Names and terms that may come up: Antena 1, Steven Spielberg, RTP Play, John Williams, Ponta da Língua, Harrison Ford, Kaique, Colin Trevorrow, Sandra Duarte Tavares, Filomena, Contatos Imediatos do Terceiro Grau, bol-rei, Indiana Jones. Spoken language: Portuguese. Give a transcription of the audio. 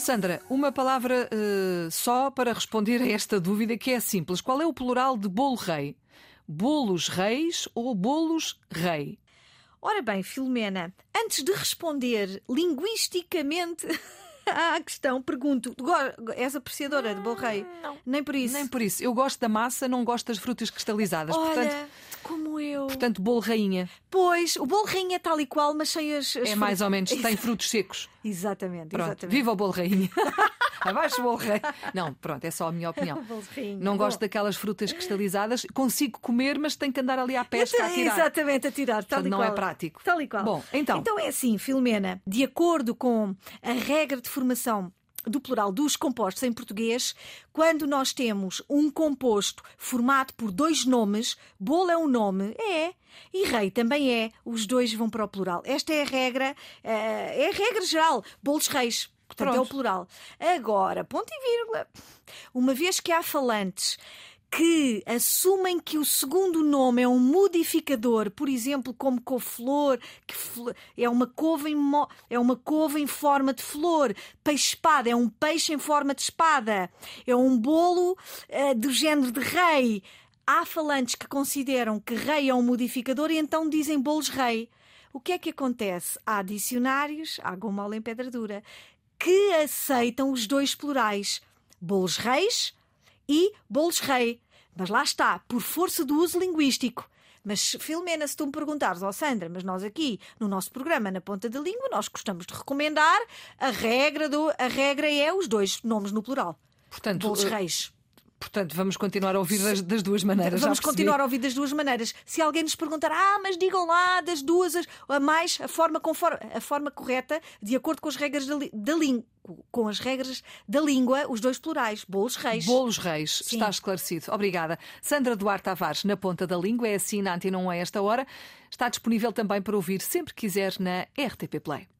Sandra, uma palavra só para responder a esta dúvida que é simples. Qual é o plural de bolo rei? Bolos reis ou bolos rei? Ora bem, Filomena, antes de responder linguisticamente à questão, pergunto, és apreciadora de bolo rei? Não. Nem por isso? Nem por isso. Eu gosto da massa, não gosto das frutas cristalizadas. Olha, portanto, como eu. Portanto, bolo rainha. Pois, o bolo rainha é tal e qual, mas sem as frutas. É mais ou menos, tem frutos secos. Exatamente, pronto, exatamente. Viva o bolo rainha. Abaixo o bolo rei. Não, pronto, é só a minha opinião. Não gosto daquelas frutas cristalizadas. Consigo comer, mas tenho que andar ali à pesca a tirar. Exatamente, a tirar. Portanto, não é prático. Tal e qual. Bom, então é assim, Filomena. De acordo com a regra de formação do plural dos compostos em português, quando nós temos um composto formado por dois nomes, bolo é um nome, e rei também é, os dois vão para o plural. Esta é a regra, geral. Bolos reis. Portanto, é o plural. Agora, ponto e vírgula. Uma vez que há falantes que assumem que o segundo nome é um modificador, por exemplo, como couve-flor, que é uma couve em forma de flor, peixe-espada, é um peixe em forma de espada, é um bolo do género de rei. Há falantes que consideram que rei é um modificador e então dizem bolos rei. O que é que acontece? Há dicionários, há goma mole em pedra dura, que aceitam os dois plurais, bolos reis e bolos rei. Mas lá está, por força do uso linguístico. Mas, Filomena, se tu me perguntares, Sandra, mas nós aqui, no nosso programa, na Ponta da Língua, nós gostamos de recomendar a regra é os dois nomes no plural. Portanto, bolos reis. Portanto, vamos continuar a ouvir das duas maneiras. Vamos continuar a ouvir das duas maneiras. Se alguém nos perguntar, mas digam lá das duas, a forma correta, de acordo com as regras da língua. Com as regras da língua, os dois plurais, bolos reis. Bolos reis, sim. Está esclarecido. Obrigada. Sandra Duarte Tavares, na Ponta da Língua, é assim na Antena 1 a esta hora. Está disponível também para ouvir sempre que quiser na RTP Play.